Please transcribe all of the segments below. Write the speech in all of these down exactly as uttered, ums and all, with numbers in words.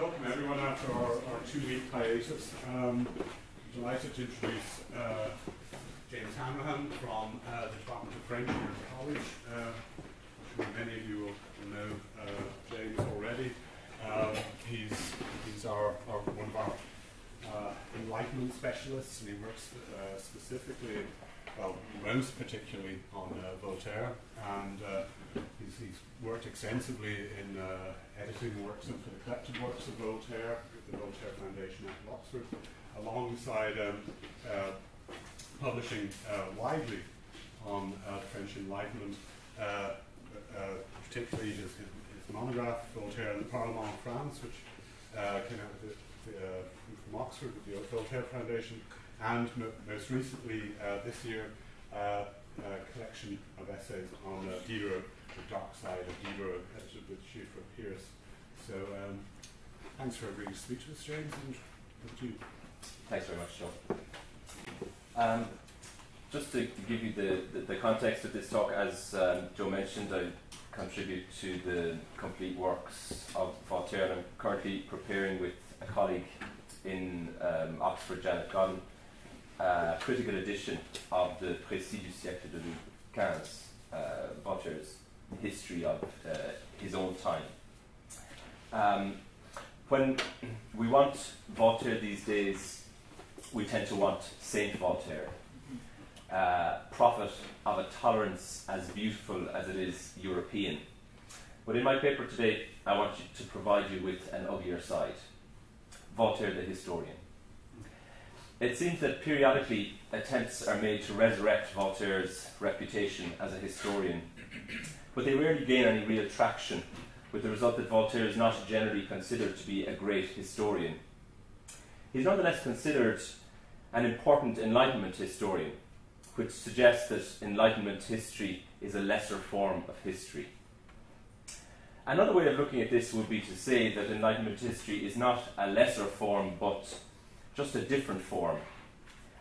welcome everyone after our, our two-week hiatus. Um, I'm delighted to introduce uh, James Hanrahan from uh, the Department of French at College. Uh, I'm sure many of you will know uh, James already. Um, he's he's our, our one of our uh, Enlightenment specialists, and he works uh, specifically, well, most particularly on uh, Voltaire, and uh, he's, he's worked extensively in uh, editing works and for the collected works of Voltaire, the Voltaire Foundation out of Oxford, alongside um, uh, publishing uh, widely on uh, the French Enlightenment, uh, uh, particularly his, his monograph, Voltaire and the Parlement of France, which uh, came out with the, the, uh, from Oxford with the Voltaire Foundation, and most recently uh, this year, uh, a collection of essays on uh, Diderot, the dark side of Diderot, edited with Sheafra Pierce. So um, thanks for agreeing to speak to us, James, and to you. Thanks very much, Joe. Um, just to give you the, the, the context of this talk, as um, Joe mentioned, I contribute to the complete works of Voltaire, and I'm currently preparing with a colleague in um, Oxford, Janet Godden, Uh, critical edition of the Précis du siècle de Louis quinze, uh, Voltaire's history of uh, his own time. Um, when we want Voltaire these days, we tend to want Saint Voltaire, uh, prophet of a tolerance as beautiful as it is European. But in my paper today, I want you to provide you with an uglier side, Voltaire the historian. It seems that periodically attempts are made to resurrect Voltaire's reputation as a historian, but they rarely gain any real traction, with the result that Voltaire is not generally considered to be a great historian. He's nonetheless considered an important Enlightenment historian, which suggests that Enlightenment history is a lesser form of history. Another way of looking at this would be to say that Enlightenment history is not a lesser form, but just a different form.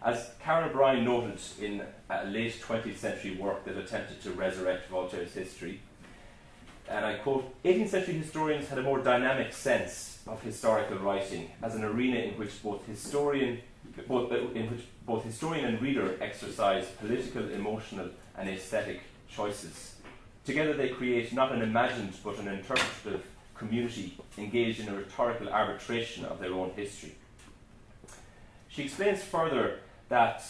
As Karen O'Brien noted in a late twentieth century work that attempted to resurrect Voltaire's history, and I quote, eighteenth century historians had a more dynamic sense of historical writing as an arena in which both historian, both, in which both historian and reader exercise political, emotional, and aesthetic choices. Together they create not an imagined but an interpretative community engaged in a rhetorical arbitration of their own history. She explains further that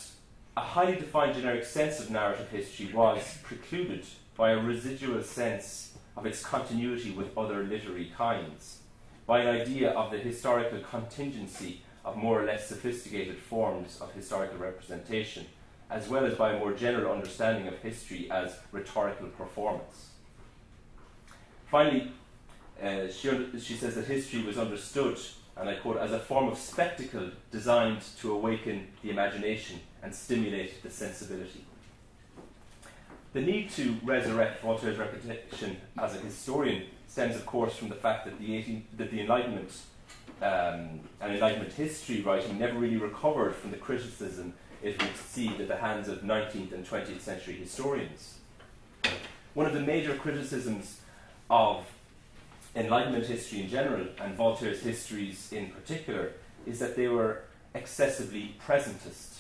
a highly defined generic sense of narrative history was precluded by a residual sense of its continuity with other literary kinds, by an idea of the historical contingency of more or less sophisticated forms of historical representation, as well as by a more general understanding of history as rhetorical performance. Finally, uh, she, she says that history was understood, and I quote, as a form of spectacle designed to awaken the imagination and stimulate the sensibility. The need to resurrect Voltaire's reputation as a historian stems, of course, from the fact that the, eighteen, that the Enlightenment um, and Enlightenment history writing never really recovered from the criticism it received at the hands of nineteenth and twentieth century historians. One of the major criticisms of Enlightenment history in general, and Voltaire's histories in particular, is that they were excessively presentist.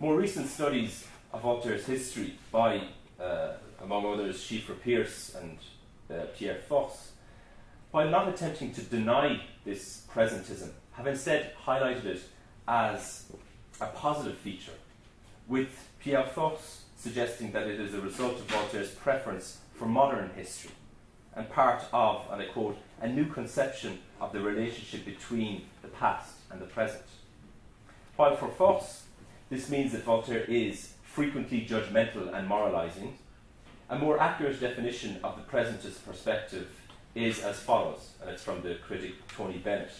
More recent studies of Voltaire's history by, uh, among others, Schiefer Pierce and uh, Pierre Force, while not attempting to deny this presentism, have instead highlighted it as a positive feature, with Pierre Force suggesting that it is a result of Voltaire's preference for modern history, and part of, and I quote, a new conception of the relationship between the past and the present. While for Fox, this means that Voltaire is frequently judgmental and moralizing, a more accurate definition of the presentist perspective is as follows, and it's from the critic Tony Bennett.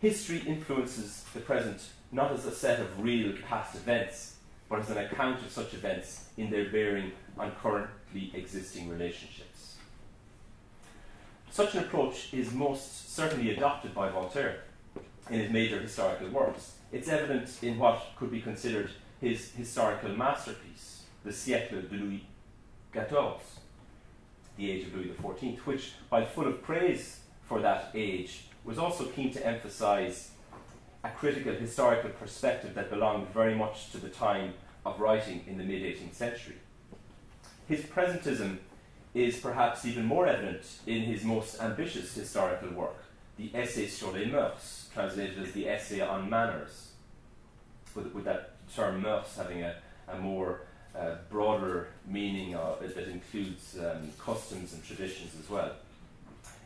History influences the present not as a set of real past events, but as an account of such events in their bearing on currently existing relationships. Such an approach is most certainly adopted by Voltaire in his major historical works. It's evident in what could be considered his historical masterpiece, the Siècle de Louis quatorze, the Age of Louis the fourteenth, which, while full of praise for that age, was also keen to emphasize a critical historical perspective that belonged very much to the time of writing in the mid-eighteenth century. His presentism is perhaps even more evident in his most ambitious historical work, the Essai sur les mœurs, translated as the Essay on Manners, with, with that term mœurs having a, a more uh, broader meaning of, that includes um, customs and traditions as well.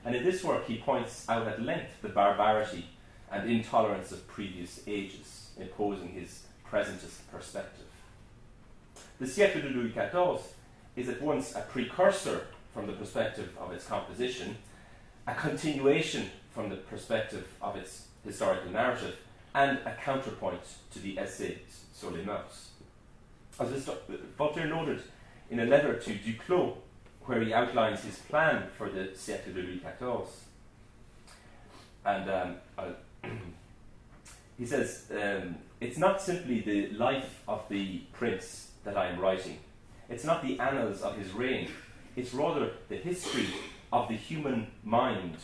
And in this work he points out at length the barbarity and intolerance of previous ages, imposing his presentist perspective. The Siècle de Louis the fourteenth is at once a precursor from the perspective of its composition, a continuation from the perspective of its historical narrative, and a counterpoint to the Essai sur les mœurs. As Voltaire noted in a letter to Duclos, where he outlines his plan for the Siècle de Louis the fourteenth, and um, I'll he says, um, it's not simply the life of the prince that I am writing. It's not the annals of his reign. It's rather the history of the human mind,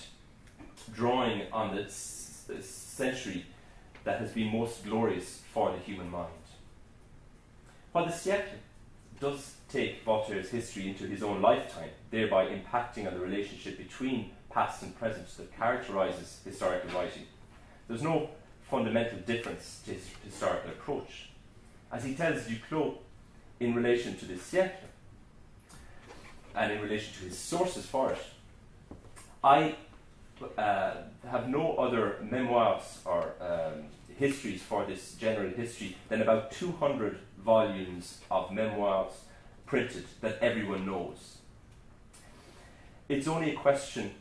drawing on the century that has been most glorious for the human mind. While the Siècle does take Voltaire's history into his own lifetime, thereby impacting on the relationship between past and present that characterises historical writing, there's no fundamental difference to his historical approach. As he tells Duclos, in relation to the Siècle, and in relation to his sources for it, I uh, have no other memoirs or um, histories for this general history than about two hundred volumes of memoirs printed that everyone knows. It's only a question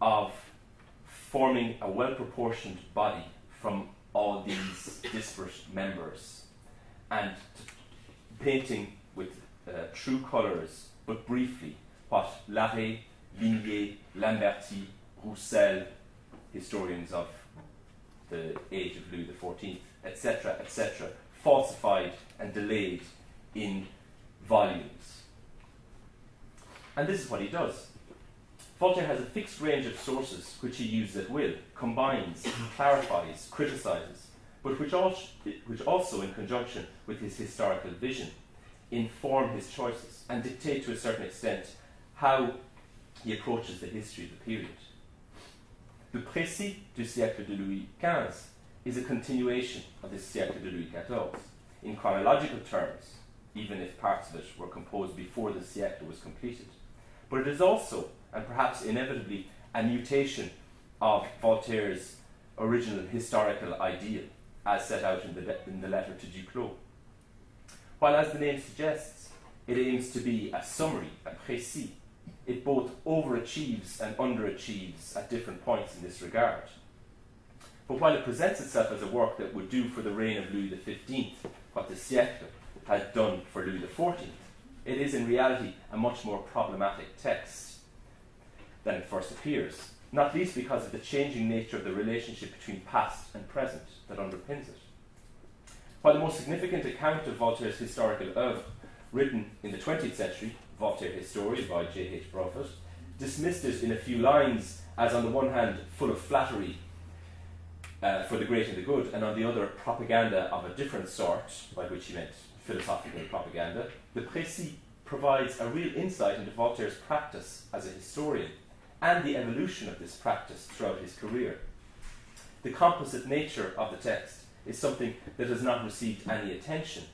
of forming a well-proportioned body from all these disparate members, and painting with uh, true colours, but briefly, what Larrey, Ligné, Lamberty, Roussel, historians of the age of Louis the fourteenth, et cetera, et cetera, falsified and delayed in volumes. And this is what he does. Voltaire has a fixed range of sources which he uses at will, combines, clarifies, criticises, but which also, which also, in conjunction with his historical vision, inform his choices and dictate to a certain extent how he approaches the history of the period. The Précis du siècle de Louis the fifth is a continuation of the Siècle de Louis the fourteenth, in chronological terms, even if parts of it were composed before the Siècle was completed. But it is also, and perhaps inevitably, a mutation of Voltaire's original historical ideal, as set out in the, in the letter to Duclos. While, as the name suggests, it aims to be a summary, a précis, it both overachieves and underachieves at different points in this regard. But while it presents itself as a work that would do for the reign of Louis the fifteenth what the Siècle had done for Louis the fourteenth, it is in reality a much more problematic text than it first appears, not least because of the changing nature of the relationship between past and present that underpins it. While the most significant account of Voltaire's historical oeuvre, written in the twentieth century, Voltaire History by J H Bruford, dismissed it in a few lines as, on the one hand, full of flattery uh, for the great and the good, and on the other, propaganda of a different sort, by which he meant philosophical propaganda. The Précis provides a real insight into Voltaire's practice as a historian, and the evolution of this practice throughout his career. The composite nature of the text is something that has not received any attention,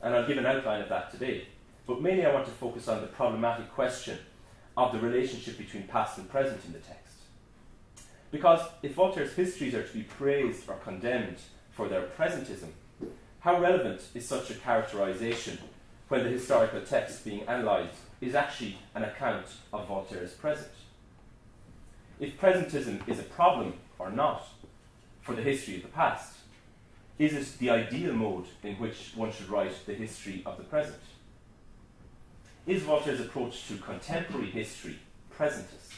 and I'll give an outline of that today. But mainly I want to focus on the problematic question of the relationship between past and present in the text. Because if Voltaire's histories are to be praised or condemned for their presentism, how relevant is such a characterization when the historical text being analysed is actually an account of Voltaire's present? If presentism is a problem or not for the history of the past, is it the ideal mode in which one should write the history of the present? Is Voltaire's approach to contemporary history presentist?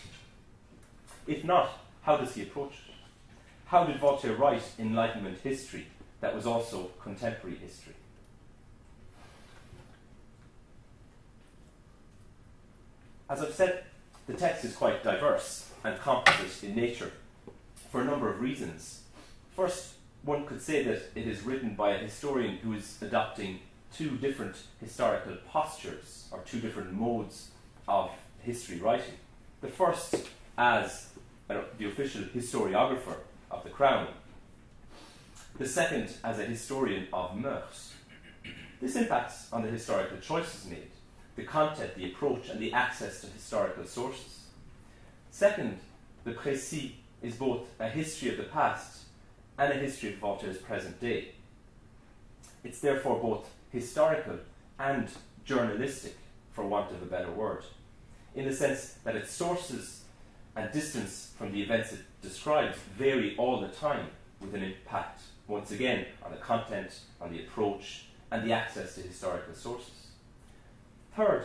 If not, how does he approach it? How did Voltaire write Enlightenment history that was also contemporary history? As I've said, the The text is quite diverse and composite in nature for a number of reasons. First, one could say that it is written by a historian who is adopting two different historical postures, or two different modes of history writing. The first as uh, the official historiographer of the Crown, the second as a historian of mœurs. This impacts on the historical choices made, the content, the approach, and the access to historical sources. Second, the Précis is both a history of the past and a history of Voltaire's present day. It's therefore both historical and journalistic, for want of a better word, in the sense that its sources and distance from the events it describes vary all the time, with an impact, once again, on the content, on the approach, and the access to historical sources. Third,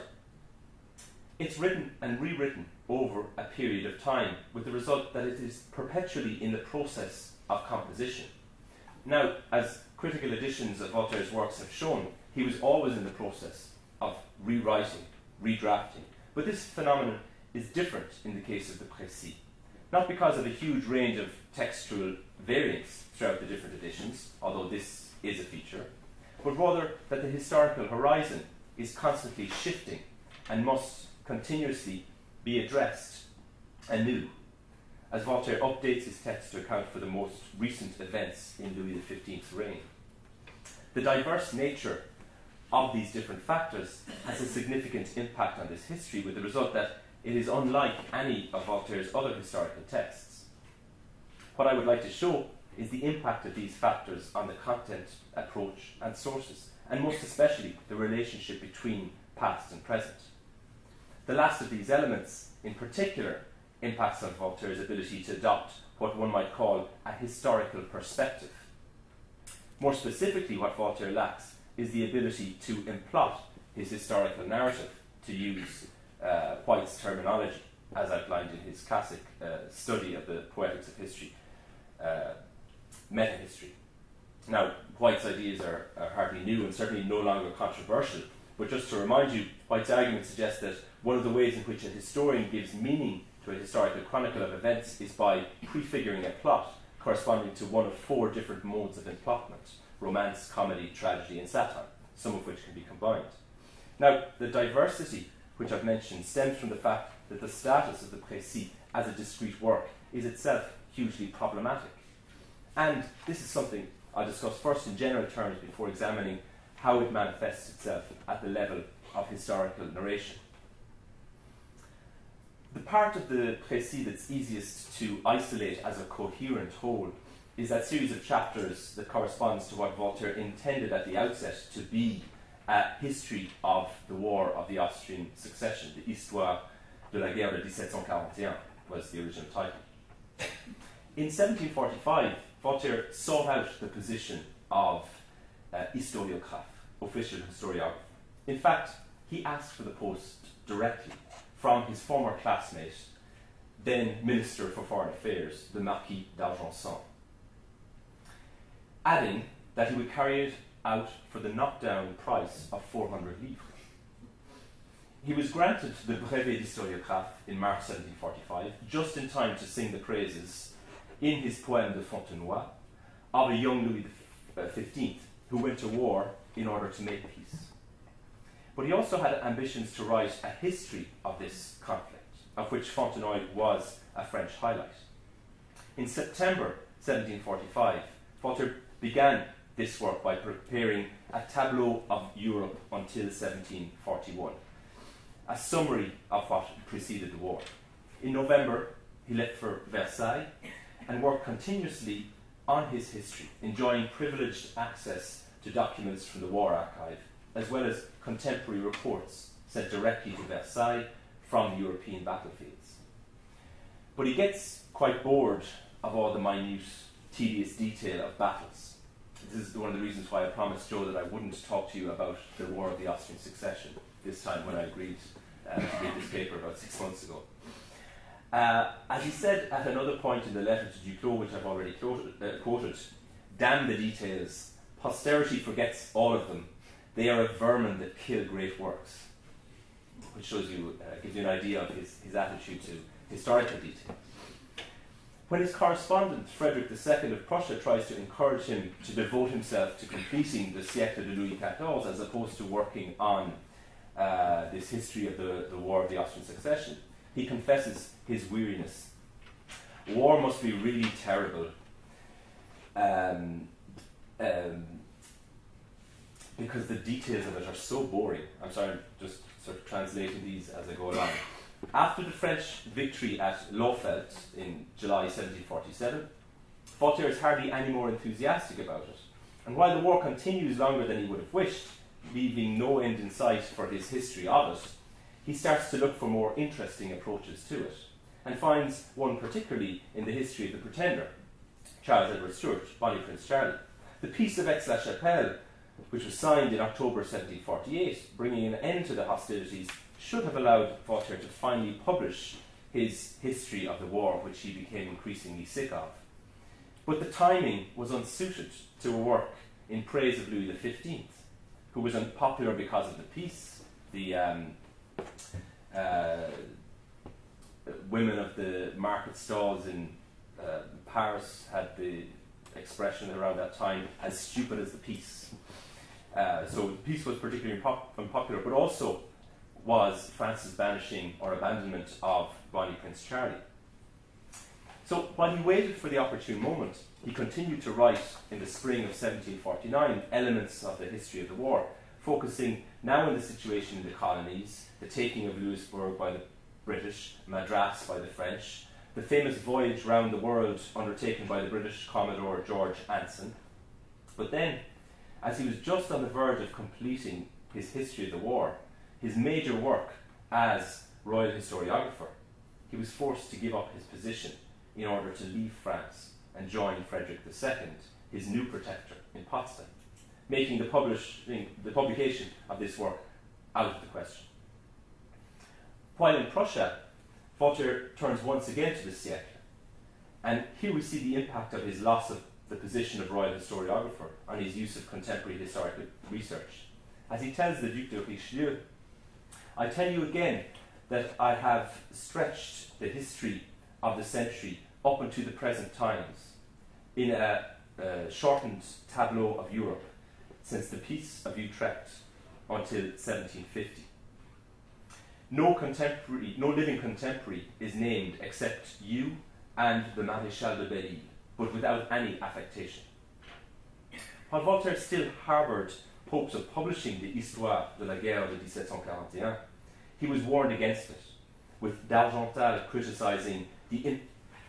it's written and rewritten over a period of time, with the result that it is perpetually in the process of composition. Now, as critical editions of Voltaire's works have shown, he was always in the process of rewriting, redrafting. But this phenomenon is different in the case of the Précis, not because of a huge range of textual variance throughout the different editions, although this is a feature, but rather that the historical horizon is constantly shifting and must continuously be addressed anew, as Voltaire updates his text to account for the most recent events in Louis the fifteenth's reign. The diverse nature of these different factors has a significant impact on this history, with the result that it is unlike any of Voltaire's other historical texts. What I would like to show is the impact of these factors on the content, approach, and sources, and most especially the relationship between past and present. The last of these elements, in particular, impacts on Voltaire's ability to adopt what one might call a historical perspective. More specifically, what Voltaire lacks is the ability to implot his historical narrative, to use uh, White's terminology, as outlined in his classic uh, study of the poetics of history, uh, metahistory. Now, White's ideas are, are hardly new and certainly no longer controversial, but just to remind you, White's argument suggests that one of the ways in which a historian gives meaning to a historical chronicle of events is by prefiguring a plot corresponding to one of four different modes of implotment: romance, comedy, tragedy, and satire, some of which can be combined. Now, the diversity which I've mentioned stems from the fact that the status of the Précis as a discrete work is itself hugely problematic. And this is something I'll discuss first in general terms before examining how it manifests itself at the level of historical narration. The part of the Précis that's easiest to isolate as a coherent whole is that series of chapters that corresponds to what Voltaire intended at the outset to be a history of the War of the Austrian Succession. The Histoire de la guerre de seventeen forty-one was the original title. In seventeen forty-five, Voltaire sought out the position of uh, historiographe, official historiographer. In fact, he asked for the post directly from his former classmate, then Minister for Foreign Affairs, the Marquis d'Argenson, adding that he would carry it out for the knockdown price of four hundred livres. He was granted the brevet d'historiographe in March seventeen forty-five, just in time to sing the praises in his Poème de Fontenoy of a young Louis the fifteenth who went to war in order to make peace. But he also had ambitions to write a history of this conflict, of which Fontenoy was a French highlight. In September seventeen forty-five, Voltaire began this work by preparing a tableau of Europe until seventeen forty-one, a summary of what preceded the war. In November, he left for Versailles and worked continuously on his history, enjoying privileged access to documents from the War Archive, as well as contemporary reports sent directly to Versailles from European battlefields. But he gets quite bored of all the minute, tedious detail of battles. This is one of the reasons why I promised Joe that I wouldn't talk to you about the War of the Austrian Succession this time when I agreed uh, to read this paper about six months ago. Uh, as he said at another point in the letter to Duclos, which I've already quoted, uh, quoted, "Damn the details, posterity forgets all of them. They are a vermin that kill great works." which shows you, uh, gives you an idea of his, his attitude to historical detail. When his correspondent, Frederick the Second of Prussia, tries to encourage him to devote himself to completing the Siècle de Louis quatorze as opposed to working on uh, this history of the, the War of the Austrian Succession, he confesses his weariness. War must be really terrible um, um, because the details of it are so boring. I'm sorry, I'm just sort of translating these as I go along. After the French victory at Lauffeldt in July seventeen forty-seven, Voltaire is hardly any more enthusiastic about it. And while the war continues longer than he would have wished, leaving no end in sight for his history of it, he starts to look for more interesting approaches to it, and finds one particularly in the history of the Pretender, Charles Edward Stuart, Bonnie Prince Charlie. The Peace of Aix-la-Chapelle, which was signed in October seventeen forty-eight, bringing an end to the hostilities, should have allowed Voltaire to finally publish his history of the war, which he became increasingly sick of. But the timing was unsuited to a work in praise of Louis the Fifteenth, who was unpopular because of the peace, the um, uh, women of the market stalls in uh, Paris had the expression around that time, as stupid as the peace. Uh, so the peace was particularly unpopular, but also was France's banishing or abandonment of Bonnie Prince Charlie. So while he waited for the opportune moment, he continued to write in the spring of seventeen forty-nine elements of the history of the war, focusing now on the situation in the colonies, the taking of Louisbourg by the British, Madras by the French, the famous voyage round the world undertaken by the British Commodore George Anson. But then, as he was just on the verge of completing his history of the war, his major work as royal historiographer, he was forced to give up his position in order to leave France and join Frederick the Second, his new protector, in Potsdam, making the, publishing, the publication of this work out of the question. While in Prussia, Voltaire turns once again to the Siècle, and here we see the impact of his loss of the position of royal historiographer on his use of contemporary historical research. As he tells the Duc de Richelieu, "I tell you again that I have stretched the history of the century up unto the present times in a uh, shortened tableau of Europe since the Peace of Utrecht until seventeen fifty. No contemporary, no living contemporary is named except you and the Maréchal de Belleisle, but without any affectation." While Voltaire still harboured hopes of publishing the Histoire de la guerre de seventeen forty-one, he was warned against it, with D'Argental criticising the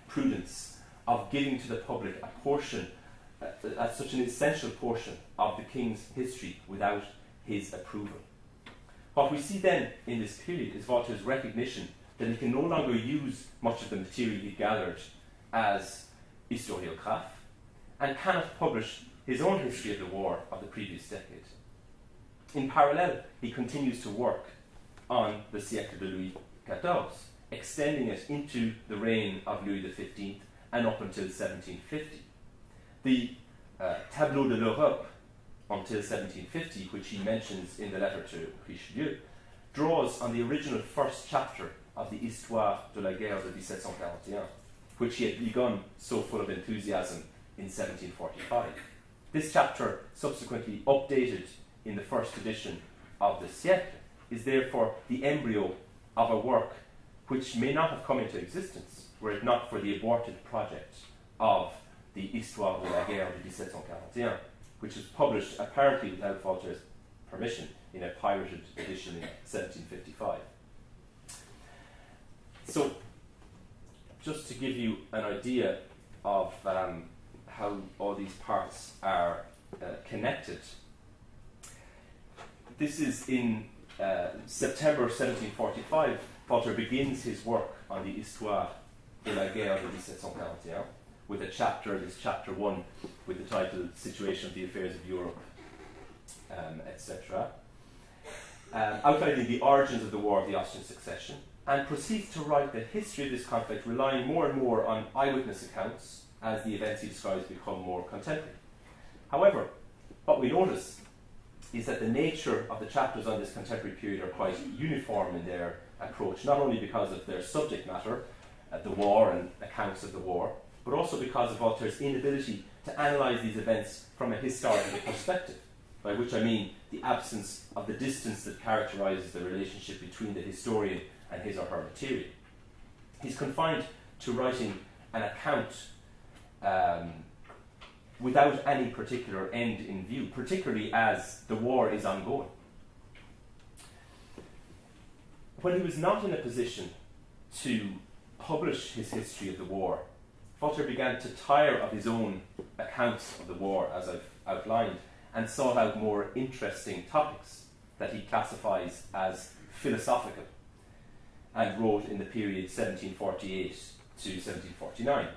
imprudence of giving to the public a portion, uh, uh, such an essential portion of the king's history without his approval. What we see then in this period is Voltaire's recognition that he can no longer use much of the material he gathered as historiographe, and cannot publish his own history of the war of the previous decade. In parallel, he continues to work on the Siècle de Louis quatorze, extending it into the reign of Louis the Fifteenth and up until seventeen fifty. The uh, Tableau de l'Europe until seventeen fifty, which he mentions in the letter to Richelieu, draws on the original first chapter of the Histoire de la guerre de seventeen forty-one, which he had begun so full of enthusiasm in seventeen forty-five. This chapter, subsequently updated in the first edition of the Siècle, is therefore the embryo of a work which may not have come into existence were it not for the aborted project of the Histoire de la guerre de seventeen forty-one, which was published apparently without Voltaire's permission in a pirated edition in seventeen fifty-five. So, just to give you an idea of um, how all these parts are uh, connected. This is in uh, September seventeen forty-five, Voltaire begins his work on the Histoire de la guerre de seventeen forty-one with a chapter, this chapter one, with the title Situation of the Affairs of Europe, um, et cetera, um, outlining the origins of the War of the Austrian Succession, and proceeds to write the history of this conflict, relying more and more on eyewitness accounts as the events he describes become more contemporary. However, what we notice is that the nature of the chapters on this contemporary period are quite uniform in their approach, not only because of their subject matter, uh, the war and accounts of the war, but also because of Voltaire's inability to analyse these events from a historical perspective, by which I mean the absence of the distance that characterises the relationship between the historian and his or her material. He's confined to writing an account um, without any particular end in view, particularly as the war is ongoing. When he was not in a position to publish his history of the war, Voltaire began to tire of his own accounts of the war, as I've outlined, and sought out more interesting topics that he classifies as philosophical, and wrote in the period seventeen forty-eight to seventeen forty-nine.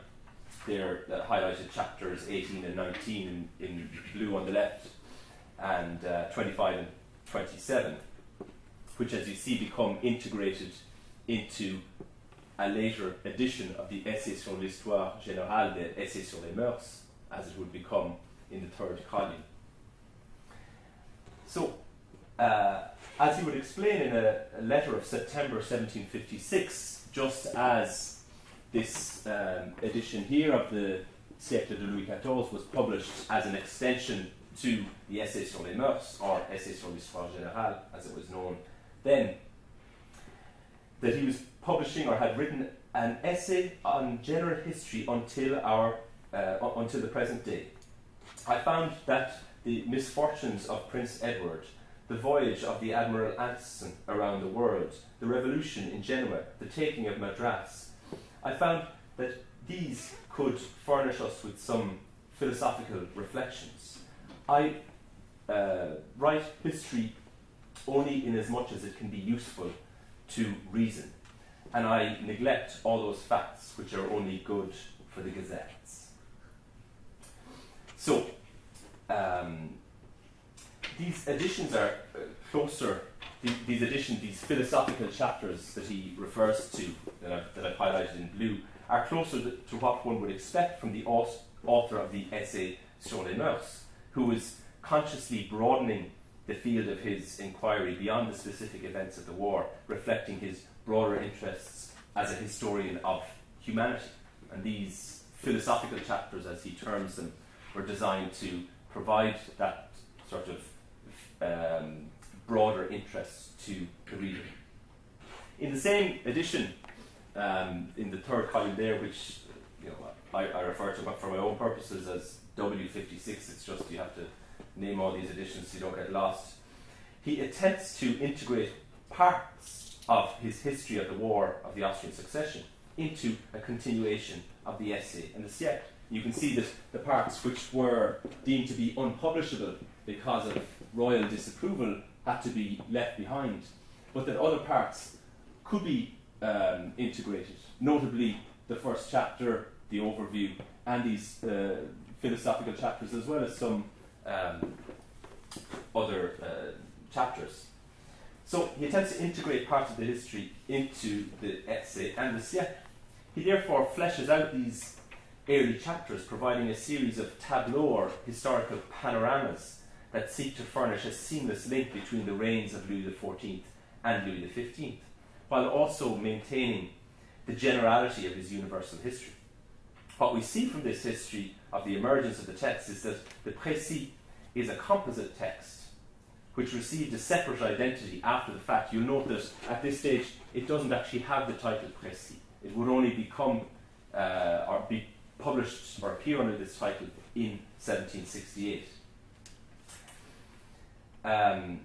They're uh, highlighted chapters eighteen and nineteen in, in blue on the left, and uh, twenty-five and twenty-seven, which, as you see, become integrated into a later edition of the Essai sur l'Histoire Générale, the Essai sur les mœurs, as it would become in the third column. So, uh, as he would explain in a, a letter of September seventeen fifty-six, just as this um, edition here of the Siècle de Louis quatorze was published as an extension to the Essai sur les mœurs, or Essai sur l'Histoire Générale, as it was known then, that he was publishing or had written an essay on general history until, our, uh, until the present day. I found that the misfortunes of Prince Edward, the voyage of the Admiral Anderson around the world, the revolution in Genoa, the taking of Madras, I found that these could furnish us with some philosophical reflections. I uh, write history only in as much as it can be useful to reason, and I neglect all those facts which are only good for the gazettes. So, um, these editions are closer. These editions, these philosophical chapters that he refers to, that I've, that I've highlighted in blue, are closer to what one would expect from the author of the Essai sur les mœurs, who was consciously broadening the field of his inquiry beyond the specific events of the war, reflecting his broader interests as a historian of humanity. And these philosophical chapters, as he terms them, were designed to provide that sort of um, broader interests to the reader. In the same edition, um, in the third column there, which you know I, I refer to for my own purposes as W fifty-six, it's just you have to name all these editions so you don't get lost, he attempts to integrate parts of his history of the War of the Austrian Succession into a continuation of the essay and the Siècle. You can see that the parts which were deemed to be unpublishable because of royal disapproval had to be left behind, but that other parts could be um, integrated, notably the first chapter, the overview, and these uh, philosophical chapters, as well as some um, other uh, chapters. So he attempts to integrate parts of the history into the essay and the Siècle. He therefore fleshes out these early chapters, providing a series of tableaux or historical panoramas that seek to furnish a seamless link between the reigns of Louis the fourteenth and Louis the fifteenth, while also maintaining the generality of his universal history. What we see from this history of the emergence of the text is that the Précis is a composite text which received a separate identity after the fact. You'll note that at this stage it doesn't actually have the title Précis. It would only become uh, or be published or appear under this title in seventeen sixty-eight. Um,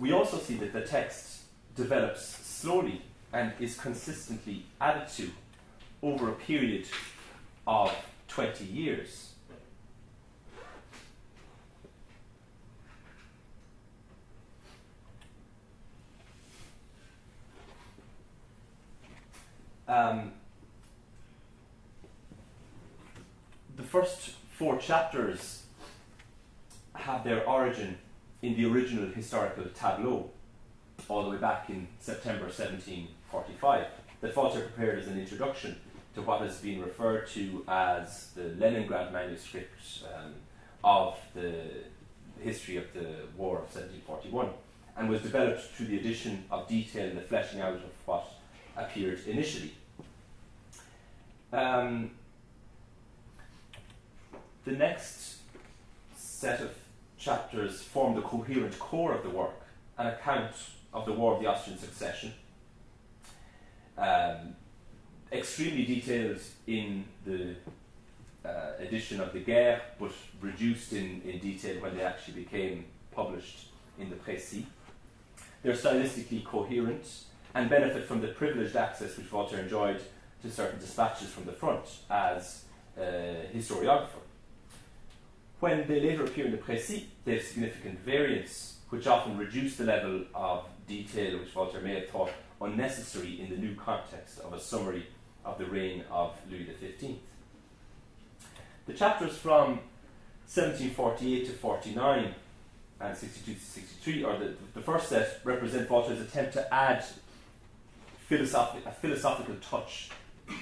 we also see that the text develops slowly and is consistently added to over a period of twenty years. Um, the first four chapters have their origin in the original historical tableau, all the way back in September seventeen forty-five, that Voltaire prepared as an introduction to what has been referred to as the Leningrad manuscript um, of the history of the War of seventeen forty-one, and was developed through the addition of detail and the fleshing out of what appeared initially. Um, the next set of chapters form the coherent core of the work, an account of the War of the Austrian Succession, um, extremely detailed in the uh, edition of the Guerre, but reduced in, in detail when they actually became published in the Précis. They're stylistically coherent and benefit from the privileged access which Voltaire enjoyed to certain dispatches from the front as a historiographer. When they later appear in the Précis, they have significant variance, which often reduce the level of detail which Voltaire may have thought unnecessary in the new context of a summary of the reign of Louis the fifteenth. The chapters from seventeen forty-eight to forty-nine and sixty-two to sixty-three, or the, the first set, represent Voltaire's attempt to add philosophic, a philosophical touch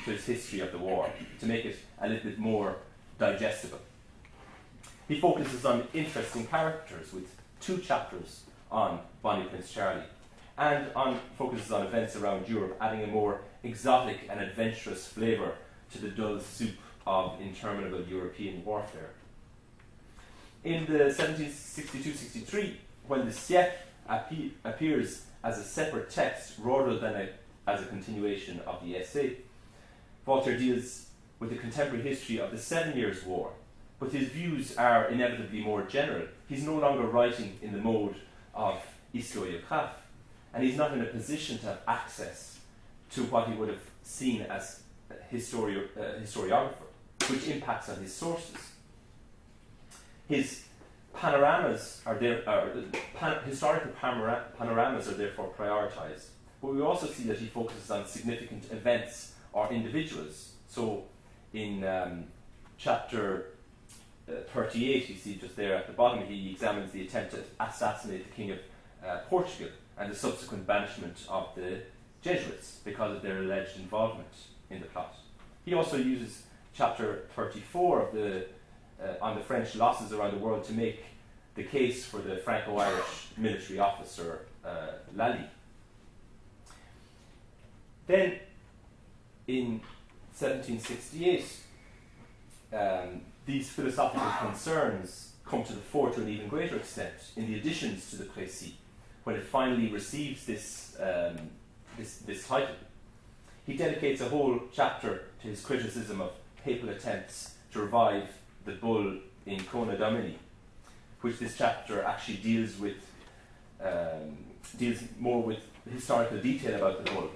to his history of the war, to make it a little bit more digestible. He focuses on interesting characters with two chapters on Bonnie Prince Charlie, and on focuses on events around Europe, adding a more exotic and adventurous flavour to the dull soup of interminable European warfare. In the seventeen sixty-two sixty-three, when the Siècle appe appears as a separate text rather than a, as a continuation of the essay, Voltaire deals with the contemporary history of the Seven Years' War, but his views are inevitably more general. He's no longer writing in the mode of historiographe, and he's not in a position to have access to what he would have seen as a histori uh, historiographer, which impacts on his sources. His panoramas are there, uh, pan historical panora panoramas are therefore prioritised, but we also see that he focuses on significant events or individuals. So in um, chapter thirty-eight, you see just there at the bottom, he examines the attempt to assassinate the King of uh, Portugal and the subsequent banishment of the Jesuits because of their alleged involvement in the plot. He also uses chapter thirty-four of the, uh, on the French losses around the world to make the case for the Franco-Irish military officer uh, Lally. Then in seventeen sixty-eight, um, these philosophical concerns come to the fore to an even greater extent in the additions to the Précis, when it finally receives this, um, this, this title. He dedicates a whole chapter to his criticism of papal attempts to revive the bull in Cona Domini, which this chapter actually deals with, um, deals more with historical detail about the bull,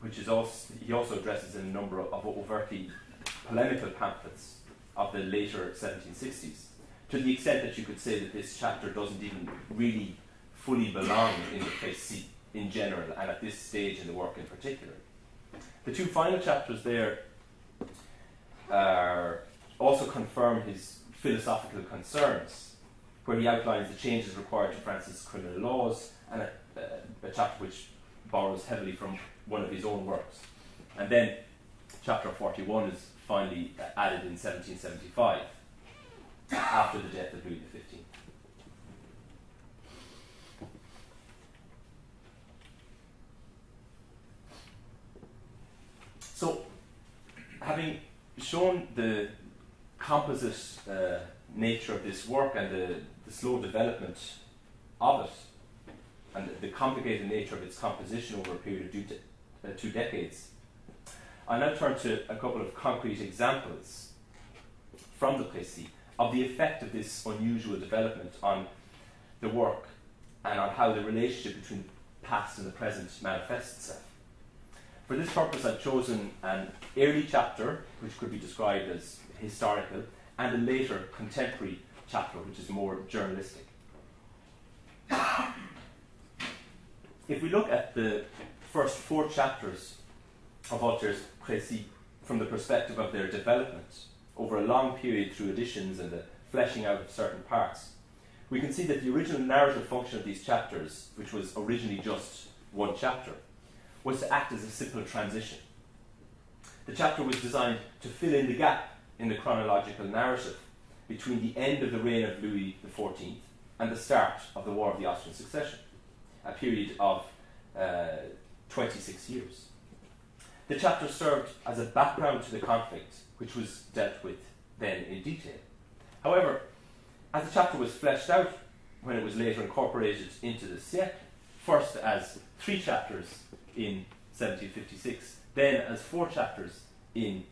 which is also, he also addresses in a number of overtly polemical pamphlets of the later seventeen sixties, to the extent that you could say that this chapter doesn't even really fully belong in the Précis in general, and at this stage in the work in particular. The two final chapters there are also confirm his philosophical concerns, where he outlines the changes required to France's criminal laws, and a, a, a chapter which borrows heavily from one of his own works. And then chapter forty-one is finally added in seventeen seventy-five, after the death of Louis the fifteenth. So, having shown the composite uh, nature of this work and the, the slow development of it, and the, the complicated nature of its composition over a period of two, de uh, two decades, I now turn to a couple of concrete examples from the Précis of the effect of this unusual development on the work and on how the relationship between the past and the present manifests itself. For this purpose, I've chosen an early chapter, which could be described as historical, and a later contemporary chapter, which is more journalistic. If we look at the first four chapters of Voltaire's Précis from the perspective of their development over a long period through additions and the fleshing out of certain parts, we can see that the original narrative function of these chapters, which was originally just one chapter, was to act as a simple transition. The chapter was designed to fill in the gap in the chronological narrative between the end of the reign of Louis the fourteenth and the start of the War of the Austrian Succession, a period of uh, twenty-six years. The chapter served as a background to the conflict, which was dealt with then in detail. However, as the chapter was fleshed out when it was later incorporated into the Siècle, first as three chapters in seventeen fifty-six, then as four chapters in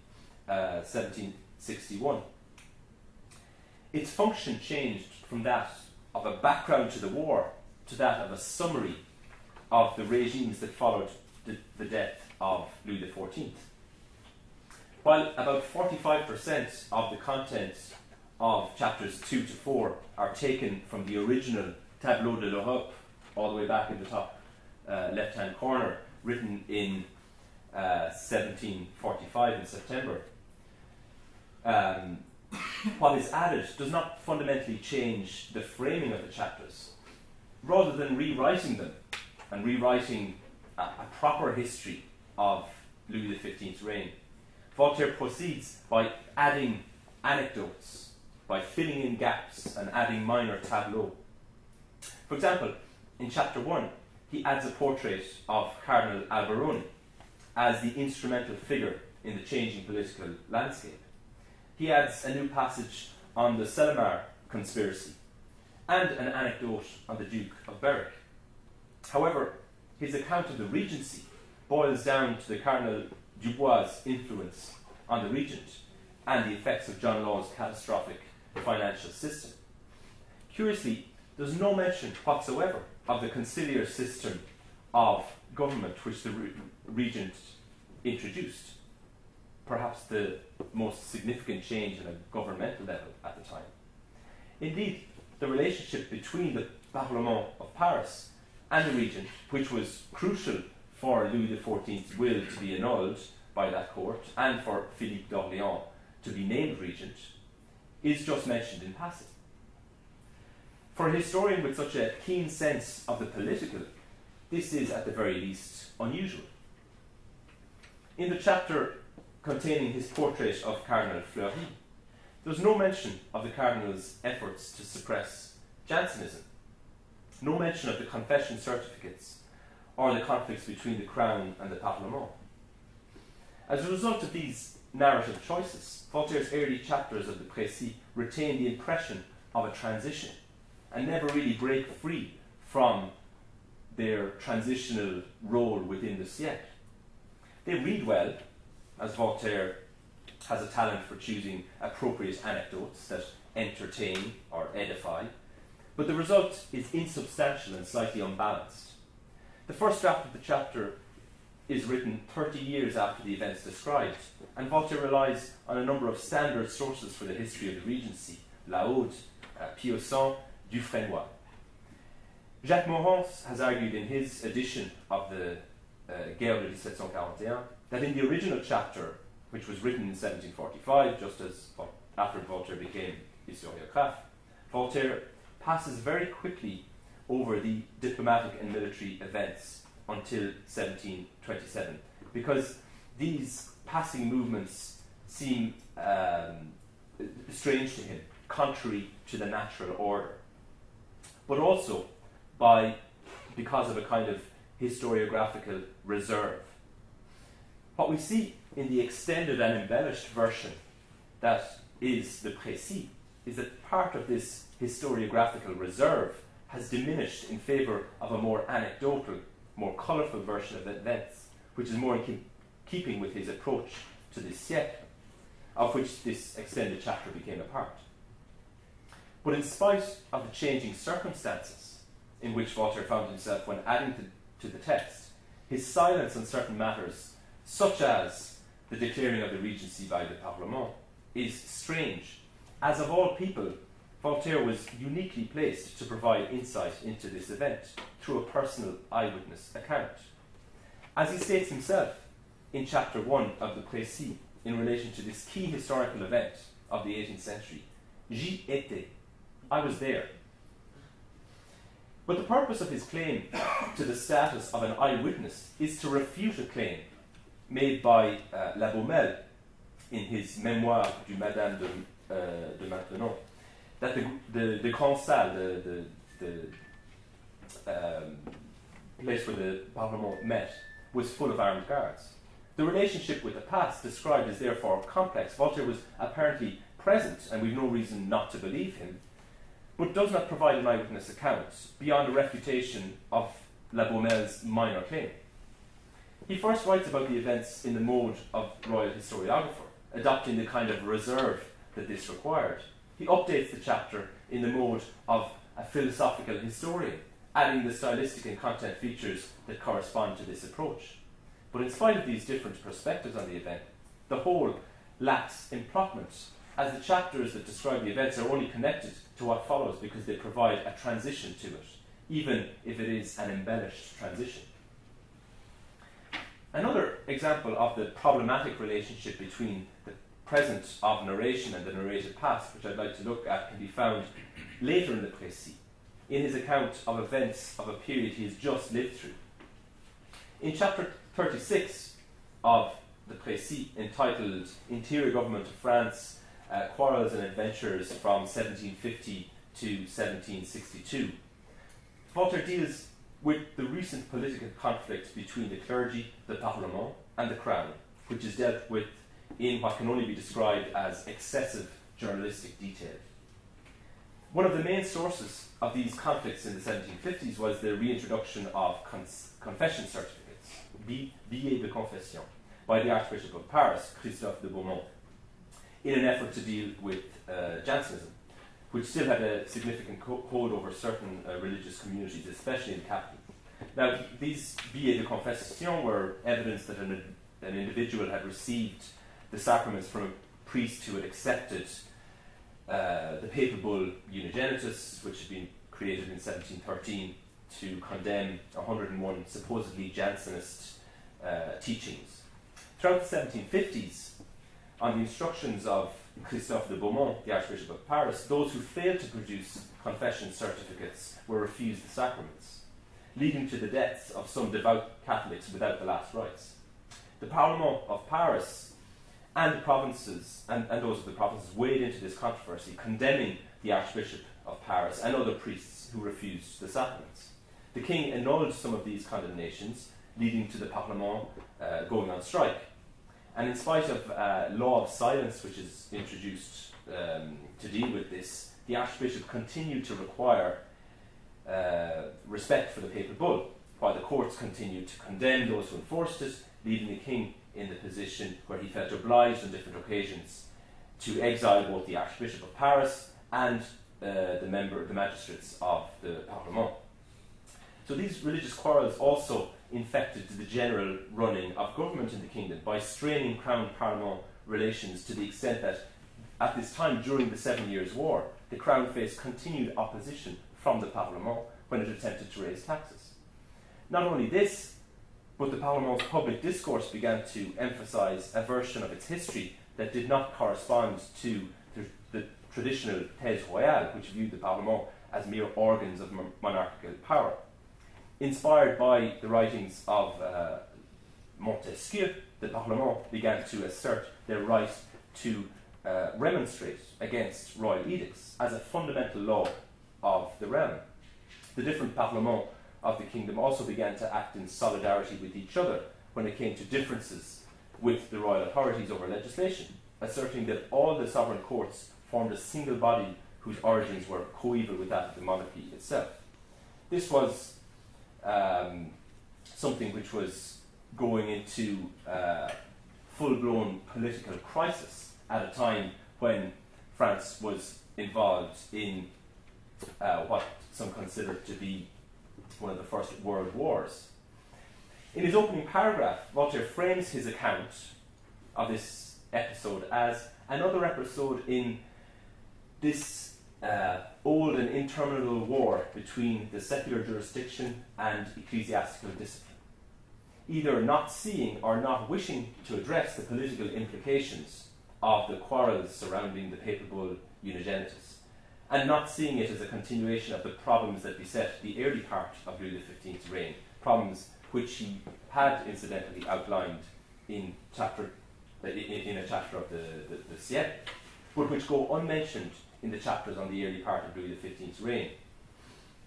uh, seventeen sixty-one, its function changed from that of a background to the war to that of a summary of the regimes that followed the, the death of Louis the fourteenth. While about forty-five percent of the content of chapters two to four are taken from the original Tableau de l'Europe, all the way back in the top uh, left-hand corner, written in uh, seventeen forty-five in September, um, what is added does not fundamentally change the framing of the chapters. Rather than rewriting them and rewriting a, a proper history of Louis the fifteenth's reign, Voltaire proceeds by adding anecdotes, by filling in gaps and adding minor tableaux. For example, in chapter one, he adds a portrait of Cardinal Alberoni as the instrumental figure in the changing political landscape. He adds a new passage on the Celomar conspiracy and an anecdote on the Duke of Berwick. However, his account of the Regency boils down to the Cardinal Dubois' influence on the Regent and the effects of John Law's catastrophic financial system. Curiously, there's no mention whatsoever of the conciliar system of government which the re regent introduced, perhaps the most significant change at a governmental level at the time. Indeed, the relationship between the Parlement of Paris and the regent, which was crucial for Louis the fourteenth's will to be annulled by that court and for Philippe d'Orléans to be named regent, is just mentioned in passing. For a historian with such a keen sense of the political, this is at the very least unusual. In the chapter containing his portrait of Cardinal Fleury, there's no mention of the Cardinal's efforts to suppress Jansenism, no mention of the confession certificates or the conflicts between the Crown and the Parlement. As a result of these narrative choices, Voltaire's early chapters of the Précis retain the impression of a transition and never really break free from their transitional role within the siècle. They read well, as Voltaire has a talent for choosing appropriate anecdotes that entertain or edify, but the result is insubstantial and slightly unbalanced. The first draft of the chapter is written thirty years after the events described, and Voltaire relies on a number of standard sources for the history of the Regency: Laaude, uh, Piusson, Dufresnoy. Jacques Morance has argued in his edition of the uh, Guerre de seventeen forty-one that in the original chapter, which was written in seventeen forty-five, just as after Voltaire became historiographe, Voltaire passes very quickly over the diplomatic and military events until seventeen twenty-seven, because these passing movements seem um, strange to him, contrary to the natural order. But also by, because of a kind of historiographical reserve. What we see in the extended and embellished version that is the Précis is that part of this historiographical reserve has diminished in favour of a more anecdotal, more colourful version of the events, which is more in keep keeping with his approach to the siècle, of which this extended chapter became a part. But in spite of the changing circumstances in which Voltaire found himself when adding to, to the text, his silence on certain matters, such as the declaring of the Regency by the Parlement, is strange, as of all people, Voltaire was uniquely placed to provide insight into this event through a personal eyewitness account. As he states himself in chapter one of the Précis in relation to this key historical event of the eighteenth century, J'y étais, I was there. But the purpose of his claim to the status of an eyewitness is to refute a claim made by uh, Labaumelle in his Mémoire du Madame de, uh, de Maintenon, that the, the, the Consul, the, the the um, place where the Parlement met was full of armed guards. The relationship with the past described is therefore complex. Voltaire was apparently present, and we've no reason not to believe him, but does not provide an eyewitness account beyond a refutation of La Beaumelle's minor claim. He first writes about the events in the mode of royal historiographer, adopting the kind of reserve that this required. He updates the chapter in the mode of a philosophical historian, adding the stylistic and content features that correspond to this approach. But in spite of these different perspectives on the event, the whole lacks implotment, as the chapters that describe the events are only connected to what follows because they provide a transition to it, even if it is an embellished transition. Another example of the problematic relationship between the present of narration and the narrated past, which I'd like to look at, can be found later in the Précis, in his account of events of a period he has just lived through. In chapter thirty-six of the Précis, entitled Interior Government of France, Uh, Quarrels and Adventures from seventeen fifty to seventeen sixty-two. Voltaire deals with the recent political conflict between the clergy, the Parlement, and the Crown, which is dealt with in what can only be described as excessive journalistic detail. One of the main sources of these conflicts in the seventeen fifties was the reintroduction of cons confession certificates, billets de confession, by the Archbishop of Paris, Christophe de Beaumont, in an effort to deal with uh, Jansenism, which still had a significant co hold over certain uh, religious communities, especially in the capital. Now, these billets de confession were evidence that an, an individual had received the sacraments from a priest who had accepted uh, the papal bull Unigenitus, which had been created in seventeen thirteen to condemn one hundred and one supposedly Jansenist uh, teachings. Throughout the seventeen fifties, on the instructions of Christophe de Beaumont, the Archbishop of Paris, those who failed to produce confession certificates were refused the sacraments, leading to the deaths of some devout Catholics without the last rites. The Parlement of Paris and the provinces, and, and those of the provinces, weighed into this controversy, condemning the Archbishop of Paris and other priests who refused the sacraments. The king annulled some of these condemnations, leading to the Parlement uh, going on strike. And in spite of uh, law of silence, which is introduced um, to deal with this, the Archbishop continued to require uh, respect for the papal bull, while the courts continued to condemn those who enforced it, leaving the king in the position where he felt obliged on different occasions to exile both the Archbishop of Paris and uh, the member of the magistrates of the Parlement. So these religious quarrels also infected the general running of government in the kingdom by straining Crown-Parlement relations to the extent that at this time, during the Seven Years' War, the Crown faced continued opposition from the Parlement when it attempted to raise taxes. Not only this, but the Parlement's public discourse began to emphasise a version of its history that did not correspond to the, the traditional thèse royale, which viewed the Parlement as mere organs of monarchical power. Inspired by the writings of uh, Montesquieu, the Parlement began to assert their right to uh, remonstrate against royal edicts as a fundamental law of the realm. The different Parlements of the kingdom also began to act in solidarity with each other when it came to differences with the royal authorities over legislation, asserting that all the sovereign courts formed a single body whose origins were coeval with that of the monarchy itself. This was Um, something which was going into uh, full-blown political crisis at a time when France was involved in uh, what some considered to be one of the first world wars. In his opening paragraph, Voltaire frames his account of this episode as another episode in this Uh, old and interminable war between the secular jurisdiction and ecclesiastical discipline, either not seeing or not wishing to address the political implications of the quarrels surrounding the papal bull Unigenitus, and not seeing it as a continuation of the problems that beset the early part of Louis the fifteenth's reign, problems which he had incidentally outlined in, chapter, in, in a chapter of the, the, the Siècle, but which go unmentioned in the chapters on the early part of Louis the fifteenth's reign.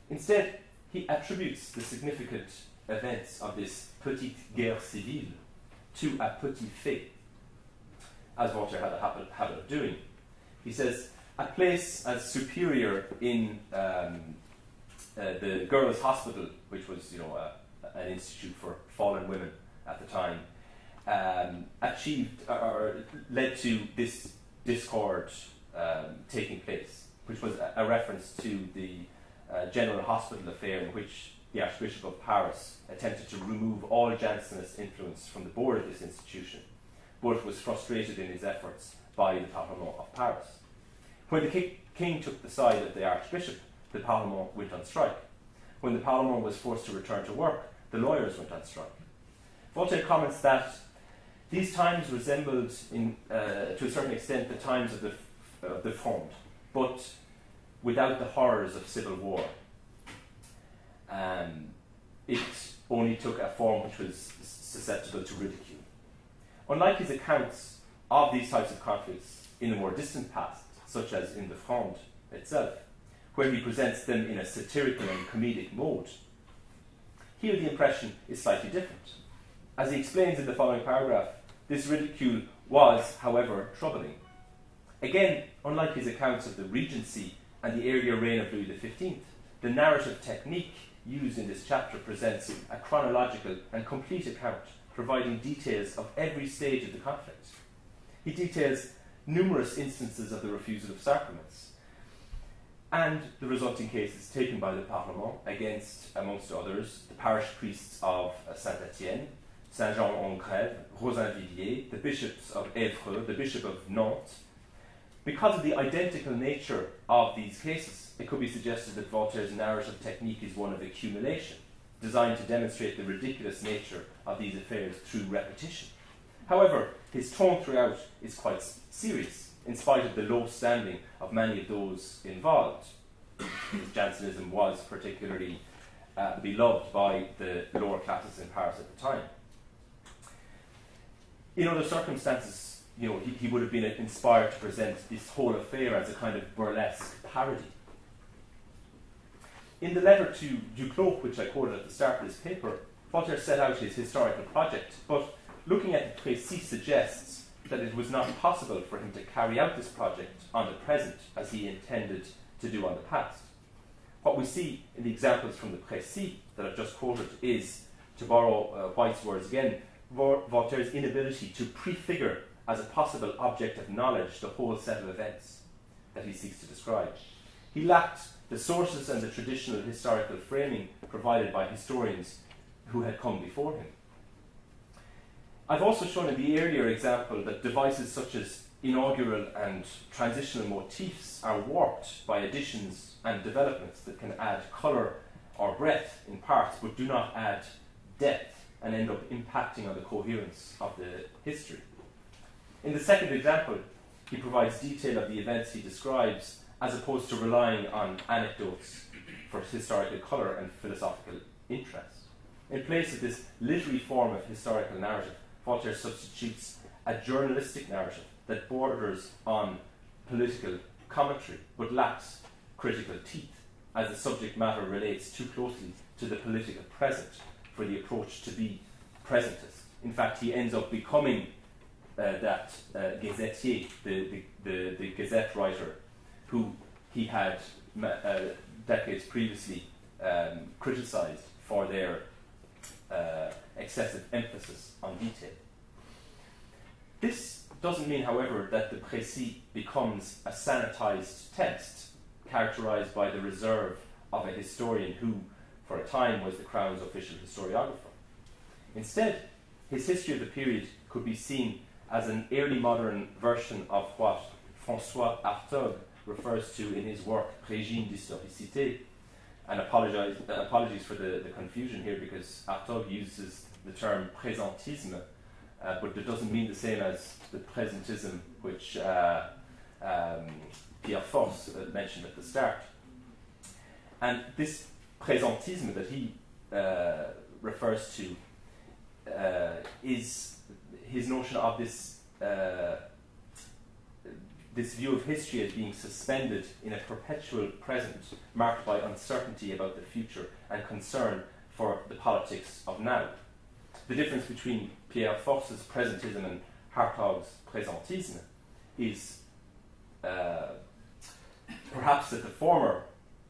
Instead, he attributes the significant events of this petite guerre civile to a petit fait, as Voltaire had a habit of doing. He says, a place as superior in um, uh, the girls' hospital, which was, you know, uh, an institute for fallen women at the time, um, achieved or, or led to this discord um, taking place, which was a, a reference to the uh, general hospital affair in which the Archbishop of Paris attempted to remove all Jansenist influence from the board of this institution, but was frustrated in his efforts by the Parlement of Paris. When the king took the side of the archbishop, the Parlement went on strike. When the Parlement was forced to return to work, the lawyers went on strike. Voltaire comments that these times resembled, in, uh, to a certain extent, the times of the, uh, the Fronde, but without the horrors of civil war. Um, it only took a form which was susceptible to ridicule. Unlike his accounts of these types of conflicts in the more distant past, such as in the Fronde itself, where he presents them in a satirical and comedic mode, here the impression is slightly different. As he explains in the following paragraph, this ridicule was, however, troubling. Again, unlike his accounts of the Regency and the earlier reign of Louis the fifteenth, the narrative technique used in this chapter presents a chronological and complete account, providing details of every stage of the conflict. He details numerous instances of the refusal of sacraments and the resulting cases taken by the Parlement against, amongst others, the parish priests of Saint-Étienne, Saint-Jean-en-Grève, Rosainvilliers, the bishops of Évreux, the bishop of Nantes. Because of the identical nature of these cases, it could be suggested that Voltaire's narrative technique is one of accumulation, designed to demonstrate the ridiculous nature of these affairs through repetition. However, his tone throughout is quite serious, in spite of the low standing of many of those involved. Jansenism was particularly uh, beloved by the lower classes in Paris at the time. In other circumstances, you know, he, he would have been inspired to present this whole affair as a kind of burlesque parody. In the letter to Duclos, which I quoted at the start of this paper, Voltaire set out his historical project, but looking at the Précis suggests that it was not possible for him to carry out this project on the present as he intended to do on the past. What we see in the examples from the Précis that I've just quoted is, to borrow uh, White's words again, Voltaire's inability to prefigure as a possible object of knowledge the whole set of events that he seeks to describe. He lacked the sources and the traditional historical framing provided by historians who had come before him. I've also shown in the earlier example that devices such as inaugural and transitional motifs are warped by additions and developments that can add colour or breadth in parts, but do not add depth and end up impacting on the coherence of the history. In the second example, he provides detail of the events he describes as opposed to relying on anecdotes for historical colour and philosophical interest. In place of this literary form of historical narrative, Voltaire substitutes a journalistic narrative that borders on political commentary but lacks critical teeth, as the subject matter relates too closely to the political present for the approach to be presentist. In fact, he ends up becoming Uh, that uh, gazetier, the, the, the, the gazette writer, who he had uh, decades previously um, criticised for their uh, excessive emphasis on detail. This doesn't mean, however, that the Précis becomes a sanitised text, characterised by the reserve of a historian who, for a time, was the Crown's official historiographer. Instead, his history of the period could be seen as an early modern version of what François Artaud refers to in his work Régime d'historicité, and apologize, uh, apologies for the, the confusion here, because Artaud uses the term Présentisme, uh, but it doesn't mean the same as the presentism which uh, um, Pierre Force mentioned at the start. And this Présentisme that he uh, refers to uh, is his notion of this uh, this view of history as being suspended in a perpetual present marked by uncertainty about the future and concern for the politics of now. The difference between Pierre Force's presentism and Hartog's présentisme is uh, perhaps that the former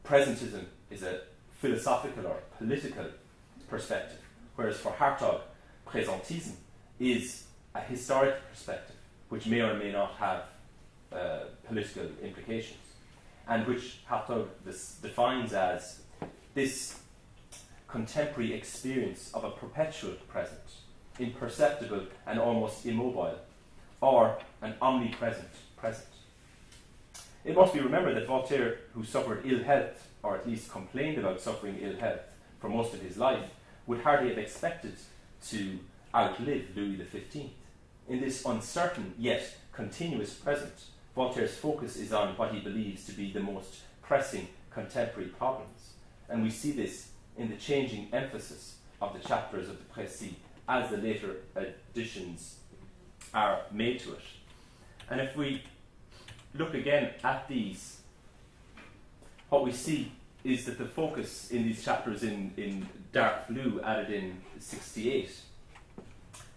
presentism is a philosophical or political perspective, whereas for Hartog, présentisme is a historic perspective, which may or may not have uh, political implications, and which Hartog this defines as this contemporary experience of a perpetual present, imperceptible and almost immobile, or an omnipresent present. It must be remembered that Voltaire, who suffered ill health, or at least complained about suffering ill health for most of his life, would hardly have expected to outlive Louis the fifteenth. In this uncertain yet continuous present, Voltaire's focus is on what he believes to be the most pressing contemporary problems, and we see this in the changing emphasis of the chapters of the Précis as the later additions are made to it. And if we look again at these, what we see is that the focus in these chapters in, in dark blue, added in sixty-eight,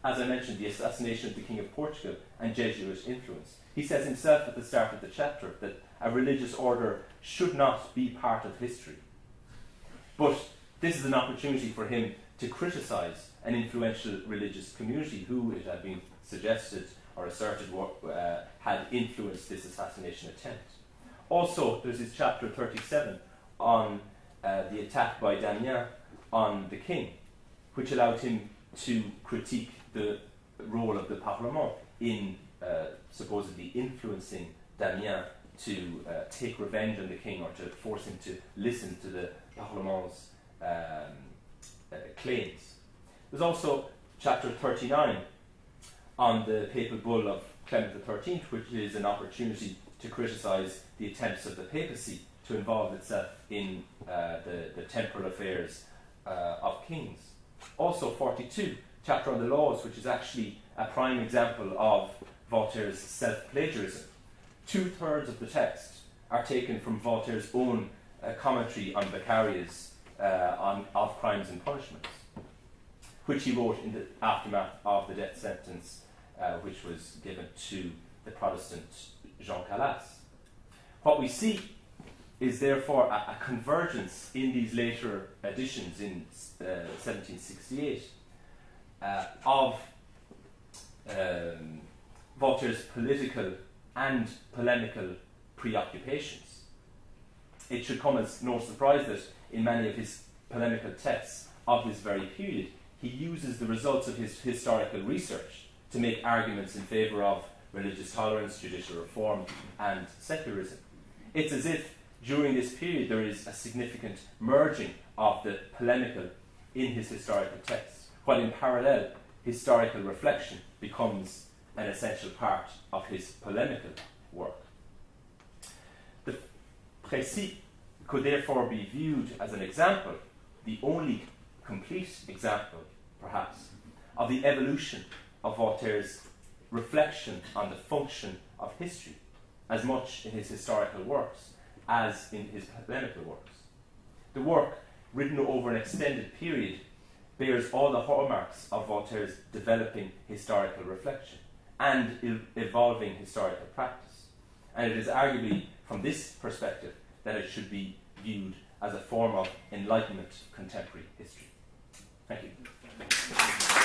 as I mentioned, the assassination of the King of Portugal and Jesuit influence. He says himself at the start of the chapter that a religious order should not be part of history. But this is an opportunity for him to criticize an influential religious community who, it had been suggested or asserted, uh, had influenced this assassination attempt. Also, there's his chapter thirty-seven on uh, the attack by Damien on the king, which allowed him to critique the role of the Parlement in uh, supposedly influencing Damien to uh, take revenge on the king, or to force him to listen to the Parlement's um, uh, claims. There's also chapter thirty-nine on the papal bull of Clement the thirteenth, which is an opportunity to criticise the attempts of the papacy to involve itself in uh, the, the temporal affairs uh, of kings. Also forty-two, chapter on the laws, which is actually a prime example of Voltaire's self-plagiarism. Two-thirds of the text are taken from Voltaire's own uh, commentary on Beccaria uh, on of Crimes and Punishments, which he wrote in the aftermath of the death sentence uh, which was given to the Protestant Jean Calas. What we see is therefore a, a convergence in these later editions in uh, seventeen sixty-eight uh, of um, Voltaire's political and polemical preoccupations. It should come as no surprise that in many of his polemical texts of this very period, he uses the results of his historical research to make arguments in favour of religious tolerance, judicial reform, and secularism. It's as if during this period there is a significant merging of the polemical in his historical texts, while in parallel, historical reflection becomes an essential part of his polemical work. The Précis could therefore be viewed as an example, the only complete example, perhaps, of the evolution of Voltaire's reflection on the function of history, as much in his historical works as in his polemical works. The work, written over an extended period, bears all the hallmarks of Voltaire's developing historical reflection and evolving historical practice, and it is arguably from this perspective that it should be viewed as a form of Enlightenment contemporary history. Thank you.